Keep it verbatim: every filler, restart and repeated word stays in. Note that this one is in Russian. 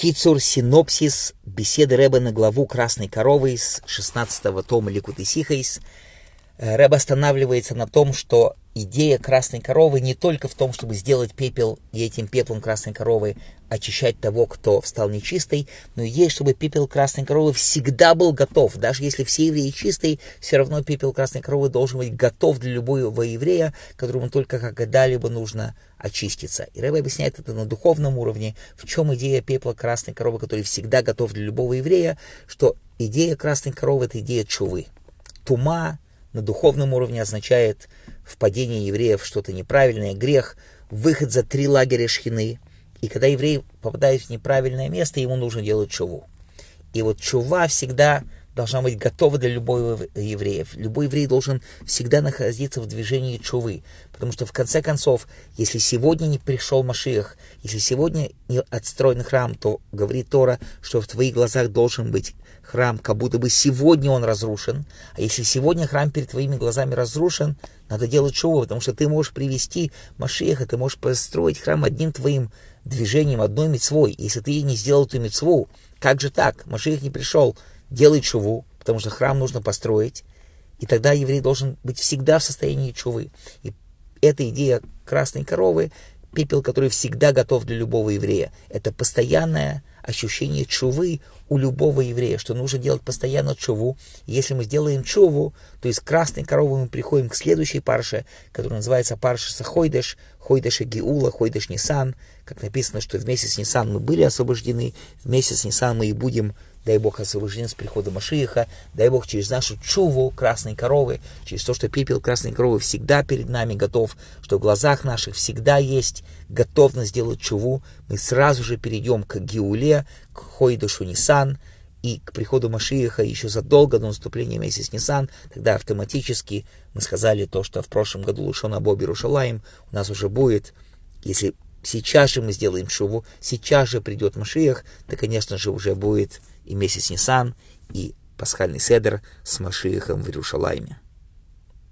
Кицур, синопсис беседы Рэба на главу «Красной коровы» из шестнадцатого тома Ликуты сихайс. Рэб останавливается на том, что идея красной коровы не только в том, чтобы сделать пепел и этим пеплом красной коровы очищать того, кто встал нечистый, но и есть, чтобы пепел красной коровы всегда был готов. Даже если все евреи чистые, все равно пепел красной коровы должен быть готов для любого еврея, которому только когда-либо нужно очиститься. И Рэб объясняет это на духовном уровне. В чем идея пепла красной коровы, который всегда готов для любого еврея, что идея красной коровы — это идея чувы. Тума на духовном уровне означает впадение евреев в что-то неправильное, грех, выход за три лагеря шхины. И когда еврей попадает в неправильное место, ему нужно делать чуву. И вот чува всегда должна быть готова для любого еврея. Любой еврей должен всегда находиться в движении чувы. Потому что в конце концов, если сегодня не пришел Машиах, если сегодня не отстроен храм, то говорит Тора, что в твоих глазах должен быть храм, как будто бы сегодня он разрушен. А если сегодня храм перед твоими глазами разрушен, надо делать чуву, потому что ты можешь привести Машиаха, ты можешь построить храм одним твоим движением, одной митцвой. Если ты не сделал эту митцву, как же так? Машиах не пришел. Делай чуву, потому что храм нужно построить. И тогда еврей должен быть всегда в состоянии чувы. И эта идея красной коровы, пепел, который всегда готов для любого еврея, это постоянное ощущение чувы у любого еврея, что нужно делать постоянно чуву. И если мы сделаем чуву, то из красной коровы мы приходим к следующей парше, которая называется парша Со Хойдеш, Хойдеша Геула, Хойдеш Нисан. Как написано, что в месяц Нисан мы были освобождены, в месяц Нисан мы и будем, дай Бог, освобождены с прихода Машиаха, дай Бог, через нашу чуву красной коровы, через то, что пепел красной коровы всегда перед нами готов, что в глазах наших всегда есть готовность делать чуву, мы сразу же перейдем к Геуле, к Хойдешу Нисан и к приходу Машиаха еще задолго до наступления месяца Нисан. Тогда автоматически мы сказали то, что в прошлом году Лушон Абови Рушалаим у нас уже будет, если сейчас же мы сделаем чуву, сейчас же придет Машиах, то, конечно же, уже будет и месяц Нисан, и пасхальный седер с Машиахом в Иерушалаиме.